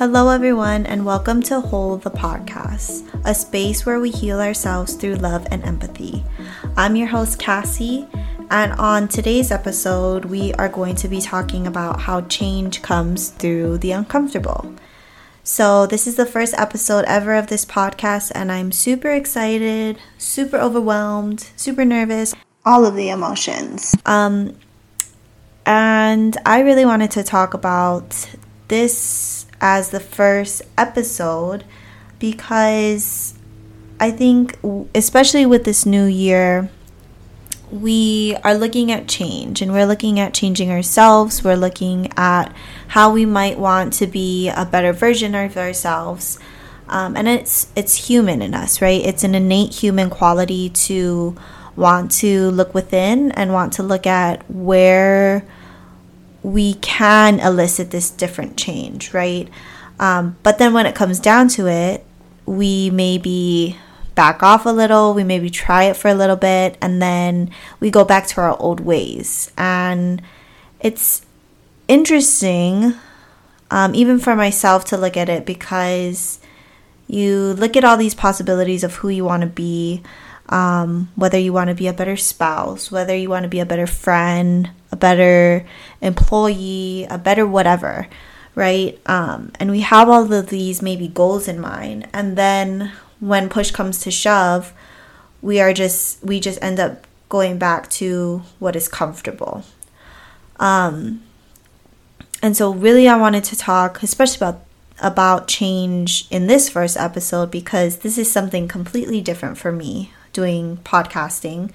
Hello everyone, and welcome to Whole, the podcast, a space where we heal ourselves through love and empathy. I'm your host, Cassie, and on today's episode, we are going to be talking about how change comes through the uncomfortable. So this is the first episode ever of this podcast, and I'm super excited, super overwhelmed, super nervous, all of the emotions. And I really wanted to talk about this as the first episode because I think, especially with this new year, we are looking at change, and we're looking at changing ourselves. We're looking at how we might want to be a better version of ourselves, and it's human in us, right? It's an innate human quality to want to look within and want to look at where we can elicit this different change, right? But then when it comes down to it, we maybe back off a little, we maybe try it for a little bit, and then we go back to our old ways. And it's interesting, even for myself, to look at it, because you look at all these possibilities of who you want to be, whether you want to be a better spouse, whether you want to be a better friend, a better employee, a better whatever, right? And we have all of these maybe goals in mind, and then when push comes to shove, we just end up going back to what is comfortable. And so really I wanted to talk especially about change in this first episode, because this is something completely different for me doing podcasting.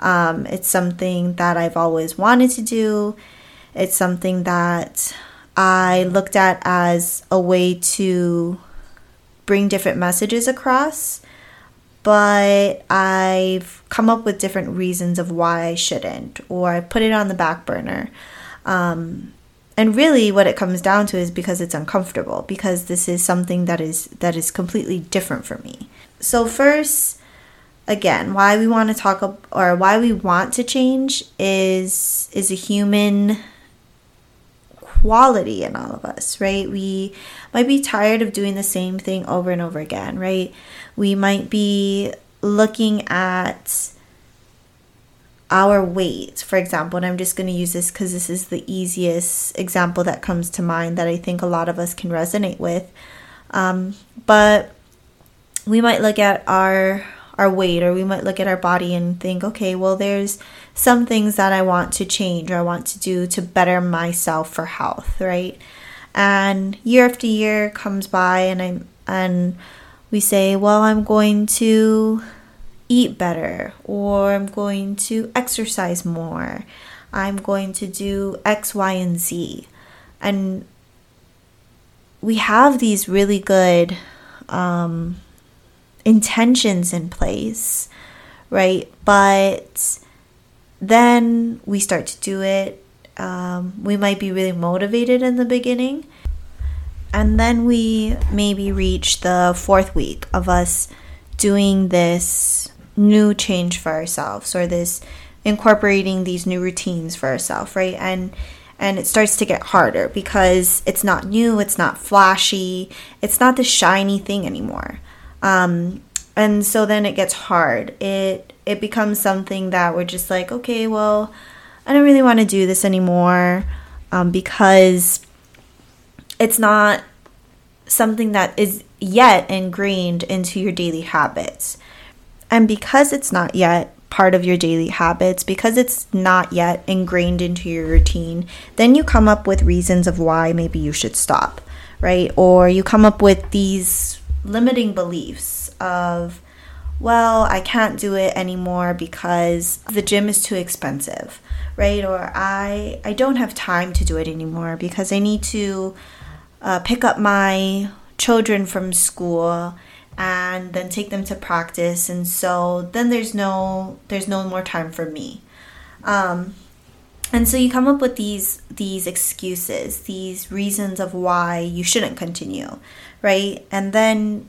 It's something that I've always wanted to do. It's something that I looked at as a way to bring different messages across, but I've come up with different reasons of why I shouldn't, or I put it on the back burner. And really what it comes down to is because it's uncomfortable, because this is something that is completely different for me. So first, again, why we want to talk or why we want to change is a human quality in all of us, right? We might be tired of doing the same thing over and over again, right? We might be looking at our weight, for example, and I'm just going to use this because this is the easiest example that comes to mind that I think a lot of us can resonate with. But we might look at our weight, or we might look at our body and think, okay, well, there's some things that I want to change, or I want to do to better myself for health, right? And year after year comes by, and we say, well, I'm going to eat better, or I'm going to exercise more, I'm going to do X, Y, and Z. And we have these really good intentions in place, right? But then we start to do it. We might be really motivated in the beginning, and then we maybe reach the fourth week of us doing this new change for ourselves, or this incorporating these new routines for ourselves, right? And it starts to get harder because it's not new, it's not flashy, it's not the shiny thing anymore. And so then it gets hard. It becomes something that we're just like, okay, well, I don't really want to do this anymore, because it's not something that is yet ingrained into your daily habits. And because it's not yet part of your daily habits, because it's not yet ingrained into your routine, then you come up with reasons of why maybe you should stop, right? Or you come up with these limiting beliefs of, well, I can't do it anymore because the gym is too expensive, right? Or I don't have time to do it anymore because I need to pick up my children from school and then take them to practice, and so then there's no more time for me. And so you come up with these excuses, these reasons of why you shouldn't continue, right? And then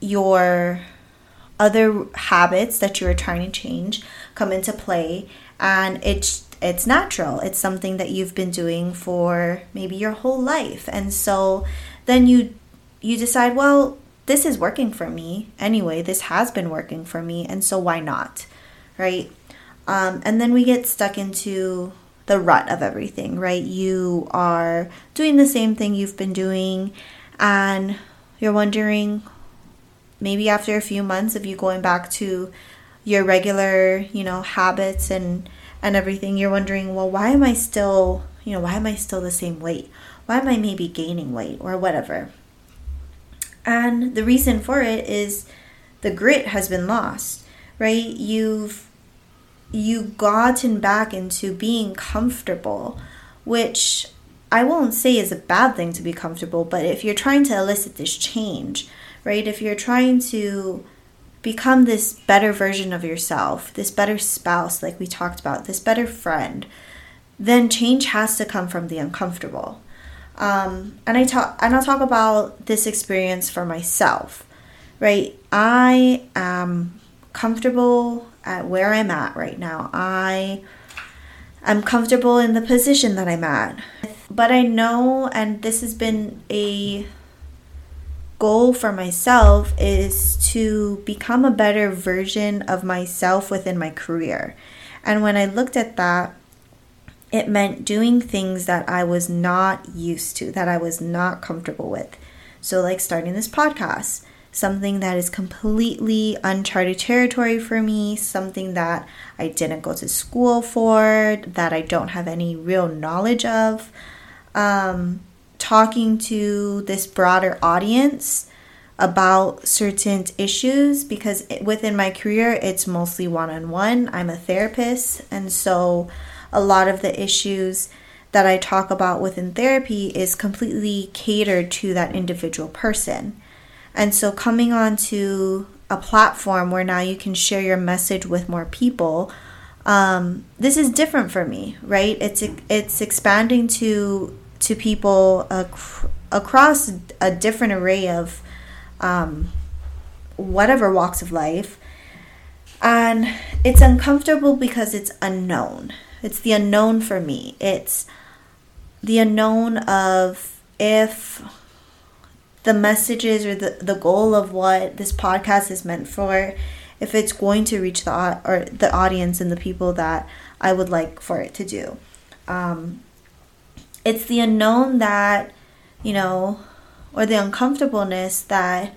your other habits that you are trying to change come into play, and it's natural. It's something that you've been doing for maybe your whole life. And so then you decide, well, this is working for me anyway. This has been working for me, and so why not, right? And then we get stuck into the rut of everything, right? You are doing the same thing you've been doing, and you're wondering maybe after a few months of you going back to your regular, habits and everything, you're wondering, well, why am I still the same weight? Why am I maybe gaining weight or whatever? And the reason for it is the grit has been lost, right? You've gotten back into being comfortable, which I won't say is a bad thing to be comfortable, but if you're trying to elicit this change, right? If you're trying to become this better version of yourself, this better spouse, like we talked about, this better friend, then change has to come from the uncomfortable. And I'll talk about this experience for myself, right? I am comfortable at where I'm at right now. I am comfortable in the position that I'm at. But I know, and this has been a goal for myself, is to become a better version of myself within my career. And when I looked at that, it meant doing things that I was not used to, that I was not comfortable with. So like starting this podcast, something that is completely uncharted territory for me, something that I didn't go to school for, that I don't have any real knowledge of. Talking to this broader audience about certain issues, because within my career, it's mostly one-on-one. I'm a therapist, and so a lot of the issues that I talk about within therapy is completely catered to that individual person. And so coming onto a platform where now you can share your message with more people, this is different for me, right? It's expanding to people across a different array of whatever walks of life. And it's uncomfortable because it's unknown. It's the unknown for me. It's the unknown of if the messages or the goal of what this podcast is meant for, if it's going to reach the audience and the people that I would like for it to do. It's the unknown that, or the uncomfortableness that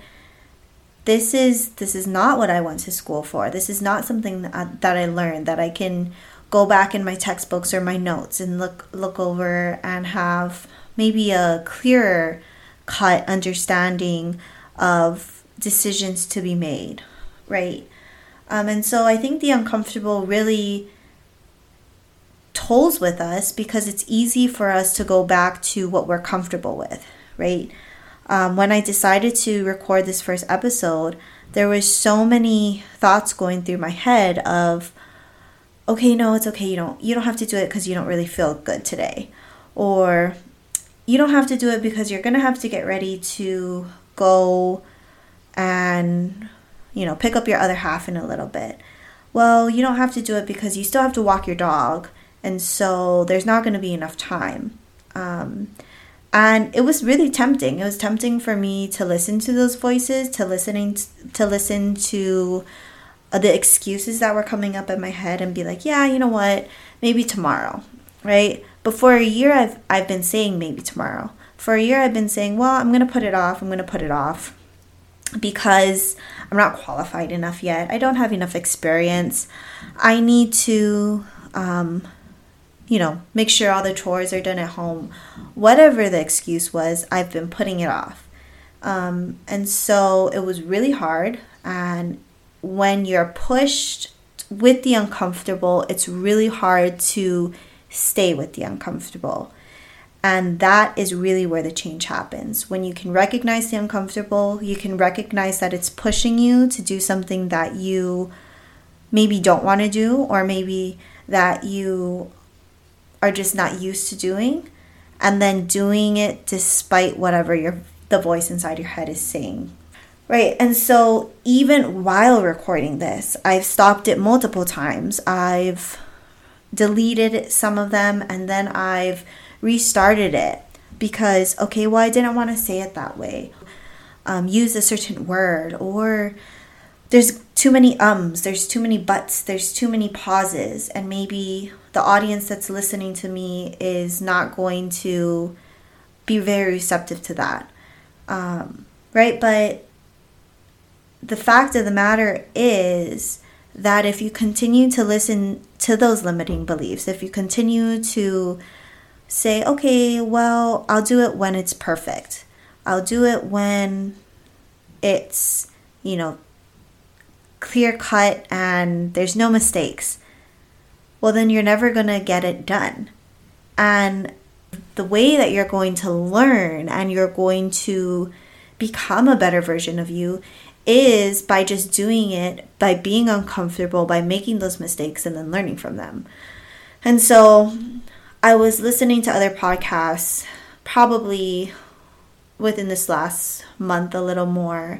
this is not what I went to school for. This is not something that I learned, that I can go back in my textbooks or my notes and look over and have maybe a clearer cut understanding of decisions to be made, right? And so I think the uncomfortable really tolls with us because it's easy for us to go back to what we're comfortable with, right? When I decided to record this first episode, there was so many thoughts going through my head of, okay, no, it's okay. You don't have to do it because you don't really feel good today. Or you don't have to do it because you're going to have to get ready to go and, pick up your other half in a little bit. Well, you don't have to do it because you still have to walk your dog. And so there's not going to be enough time. And it was really tempting. It was tempting for me to listen to those voices, to listen to the excuses that were coming up in my head and be like, yeah, you know what, maybe tomorrow, right? But for a year, I've been saying maybe tomorrow. For a year, I've been saying, well, I'm going to put it off because I'm not qualified enough yet. I don't have enough experience. I need to, make sure all the chores are done at home. Whatever the excuse was, I've been putting it off. And so it was really hard. And when you're pushed with the uncomfortable, it's really hard to stay with the uncomfortable. And that is really where the change happens. When you can recognize the uncomfortable, you can recognize that it's pushing you to do something that you maybe don't want to do, or maybe that you are just not used to doing, and then doing it despite whatever the voice inside your head is saying. Right, and so even while recording this, I've stopped it multiple times. I've deleted some of them, and then I've restarted it because, okay, well, I didn't want to say it that way. Use a certain word, or there's too many ums, there's too many buts, there's too many pauses, and maybe the audience that's listening to me is not going to be very receptive to that, right? But the fact of the matter is that if you continue to listen to those limiting beliefs, if you continue to say, okay, well, I'll do it when it's perfect, I'll do it when it's, you know, clear cut and there's no mistakes, well, then you're never going to get it done. And the way that you're going to learn and you're going to become a better version of you is by just doing it, by being uncomfortable, by making those mistakes and then learning from them. And so I was listening to other podcasts probably within this last month a little more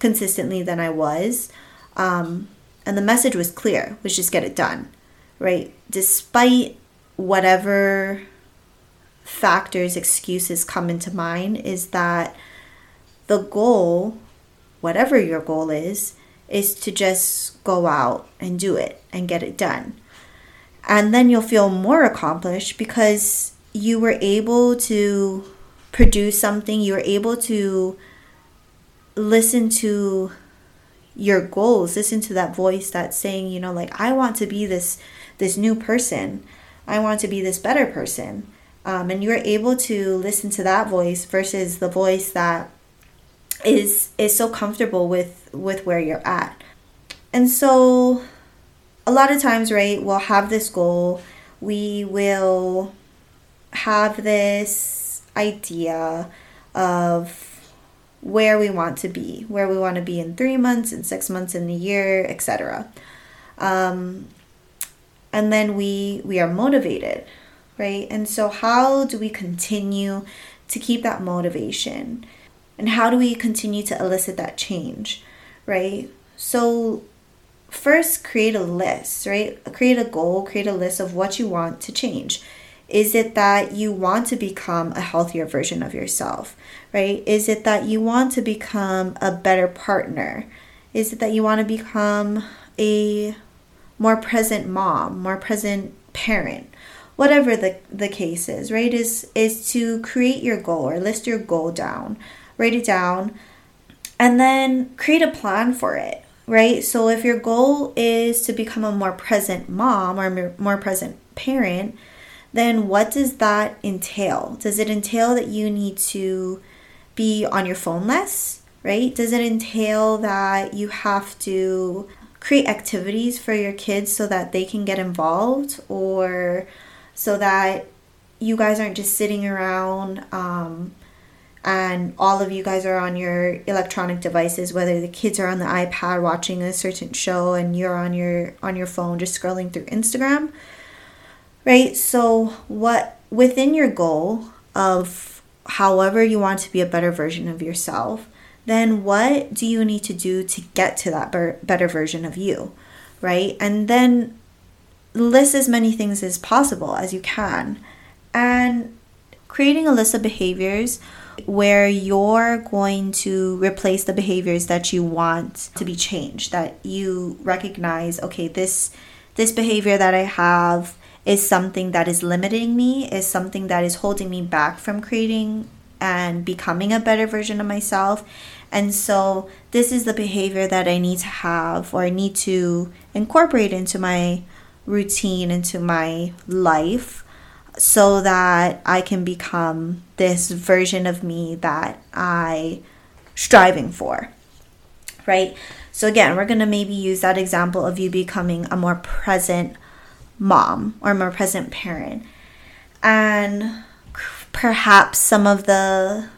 consistently than I was. And the message was clear, was just get it done, right? Despite whatever factors, excuses come into mind, is that the goal, whatever your goal is to just go out and do it and get it done. And then you'll feel more accomplished because you were able to produce something, you were able to listen to your goals, listen to that voice that's saying, you know, like, I want to be this new person, I want to be this better person, and you're able to listen to that voice versus the voice that is so comfortable with where you're at. And so a lot of times, right, we'll have this goal, we will have this idea of where we want to be, in 3 months, in 6 months, in a year, etc. And then we are motivated, right? And so how do we continue to keep that motivation? And how do we continue to elicit that change, right? So first, create a list, right? Create a goal, create a list of what you want to change. Is it that you want to become a healthier version of yourself, right? Is it that you want to become a better partner? Is it that you want to become a more present mom, more present parent? Whatever the case is, right, is to create your goal or list your goal down, write it down, and then create a plan for it, right? So if your goal is to become a more present mom or more present parent, then what does that entail? Does it entail that you need to be on your phone less, right? Does it entail that you have to create activities for your kids so that they can get involved, or so that you guys aren't just sitting around and all of you guys are on your electronic devices, whether the kids are on the iPad watching a certain show and you're on your phone just scrolling through Instagram? Right? So what within your goal of however you want to be a better version of yourself, then what do you need to do to get to that better version of you, right? And then list as many things as possible as you can. And creating a list of behaviors where you're going to replace the behaviors that you want to be changed, that you recognize, okay, this behavior that I have is something that is limiting me, is something that is holding me back from creating and becoming a better version of myself. And so this is the behavior that I need to have, or I need to incorporate into my routine, into my life, so that I can become this version of me that I'm striving for, right? So again, we're going to maybe use that example of you becoming a more present mom or more present parent. And perhaps some of the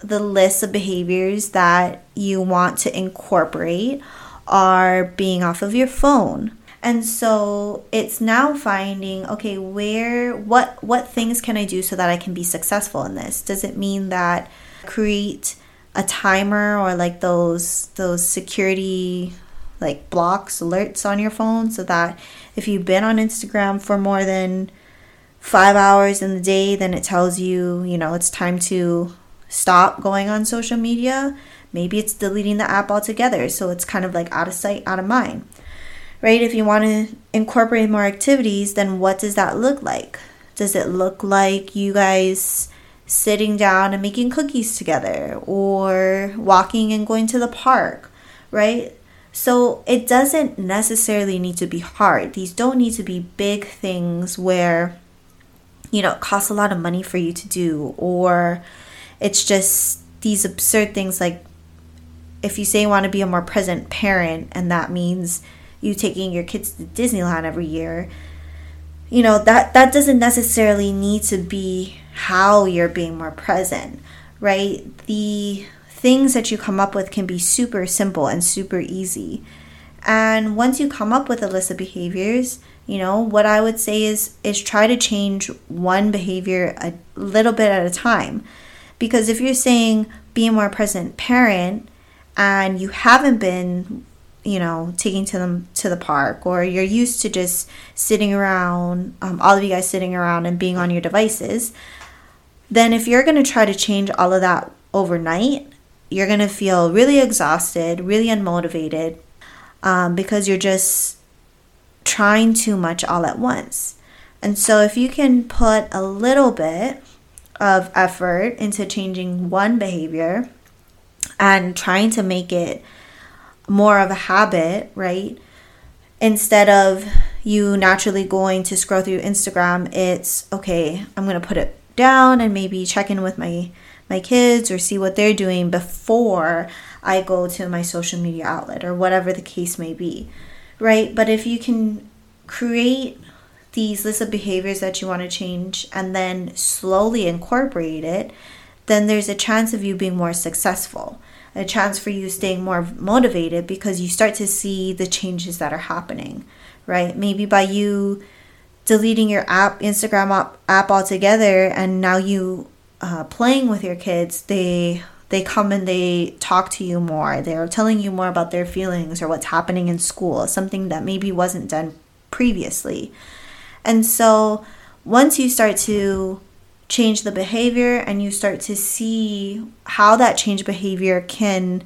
list of behaviors that you want to incorporate are being off of your phone. And so it's now finding, okay, what things can I do so that I can be successful in this? Does it mean that create a timer or like those security like blocks, alerts on your phone, so that if you've been on Instagram for more than 5 hours in the day, then it tells you, you know, it's time to stop going on social media. Maybe it's deleting the app altogether. So it's kind of like out of sight, out of mind, right? If you want to incorporate more activities, then what does that look like? Does it look like you guys sitting down and making cookies together, or walking and going to the park, right? So it doesn't necessarily need to be hard. These don't need to be big things where, you know, it costs a lot of money for you to do, or it's just these absurd things like if you say you want to be a more present parent and that means you taking your kids to Disneyland every year, you know, that doesn't necessarily need to be how you're being more present, right? The things that you come up with can be super simple and super easy. And once you come up with a list of behaviors, you know, what I would say is try to change one behavior a little bit at a time. Because if you're saying be a more present parent and you haven't been, you know, taking them to the park, or you're used to just sitting around, all of you guys sitting around and being on your devices, then if you're going to try to change all of that overnight, you're going to feel really exhausted, really unmotivated, because you're just trying too much all at once. And so if you can put a little bit of effort into changing one behavior and trying to make it more of a habit, right? Instead of you naturally going to scroll through Instagram, it's okay, I'm going to put it down and maybe check in with my kids or see what they're doing before I go to my social media outlet or whatever the case may be, right? But if you can create these lists of behaviors that you want to change and then slowly incorporate it, then there's a chance of you being more successful, a chance for you staying more motivated because you start to see the changes that are happening, right? Maybe by you deleting your Instagram app altogether and now you playing with your kids, they come and they talk to you more. They're telling you more about their feelings or what's happening in school, something that maybe wasn't done previously. And so once you start to change the behavior and you start to see how that change behavior can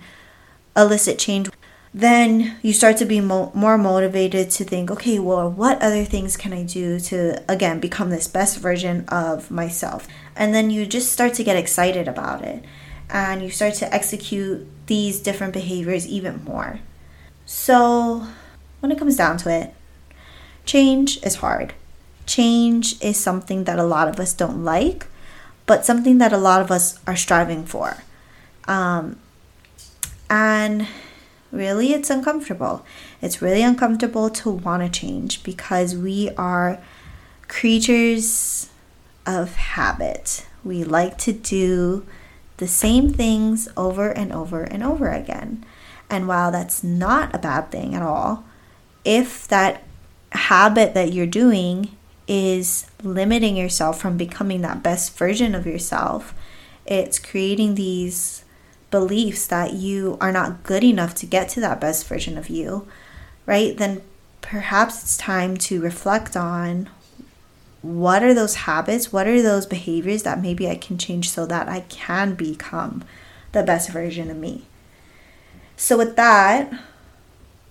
elicit change, then you start to be more motivated to think, okay, well, what other things can I do to, again, become this best version of myself? And then you just start to get excited about it and you start to execute these different behaviors even more. So when it comes down to it, change is hard. Change is something that a lot of us don't like, but something that a lot of us are striving for. And really, it's uncomfortable. It's really uncomfortable to want to change because we are creatures of habit. We like to do the same things over and over and over again. And while that's not a bad thing at all, if that habit that you're doing is limiting yourself from becoming that best version of yourself, it's creating these beliefs that you are not good enough to get to that best version of you, right? Then perhaps it's time to reflect on what are those habits, what are those behaviors that maybe I can change so that I can become the best version of me. So with that,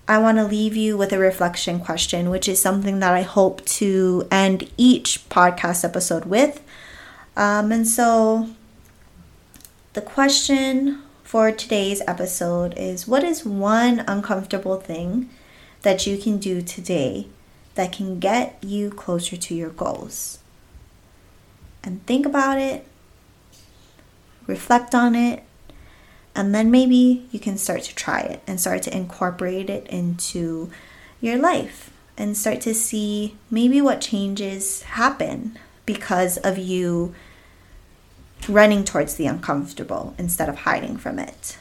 I want to leave you with a reflection question, which is something that I hope to end each podcast episode with. And so the question for today's episode is, what is one uncomfortable thing that you can do today that can get you closer to your goals? And think about it, reflect on it, and then maybe you can start to try it and start to incorporate it into your life and start to see maybe what changes happen because of you running towards the uncomfortable instead of hiding from it.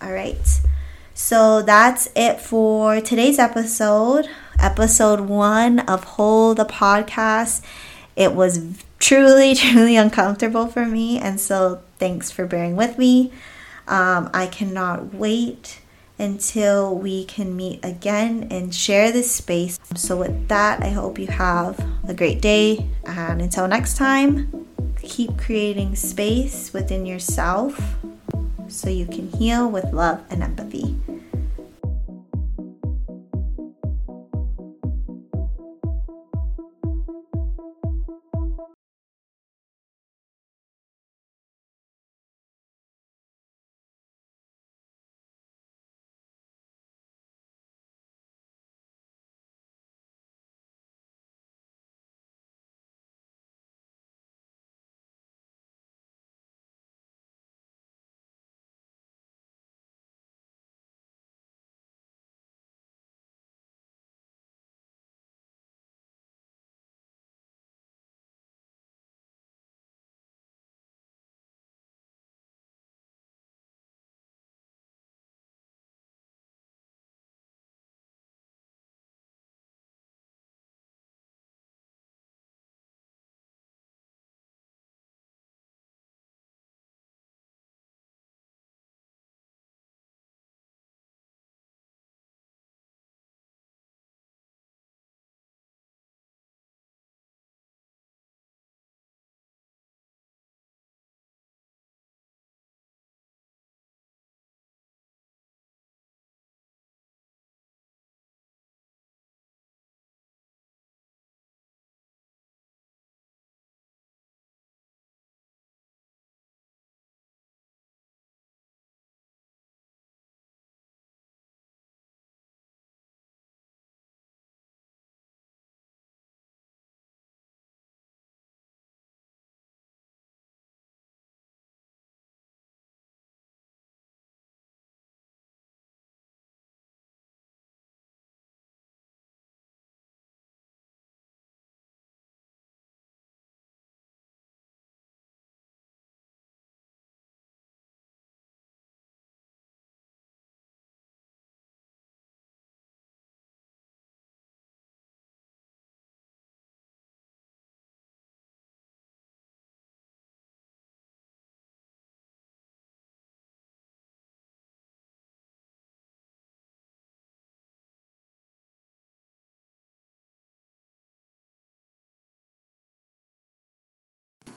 All right. So that's it for today's episode, episode 1 of Whole, the podcast. It was truly, truly uncomfortable for me. And so thanks for bearing with me. I cannot wait until we can meet again and share this space. So with that, I hope you have a great day, and until next time, keep creating space within yourself so you can heal with love and empathy.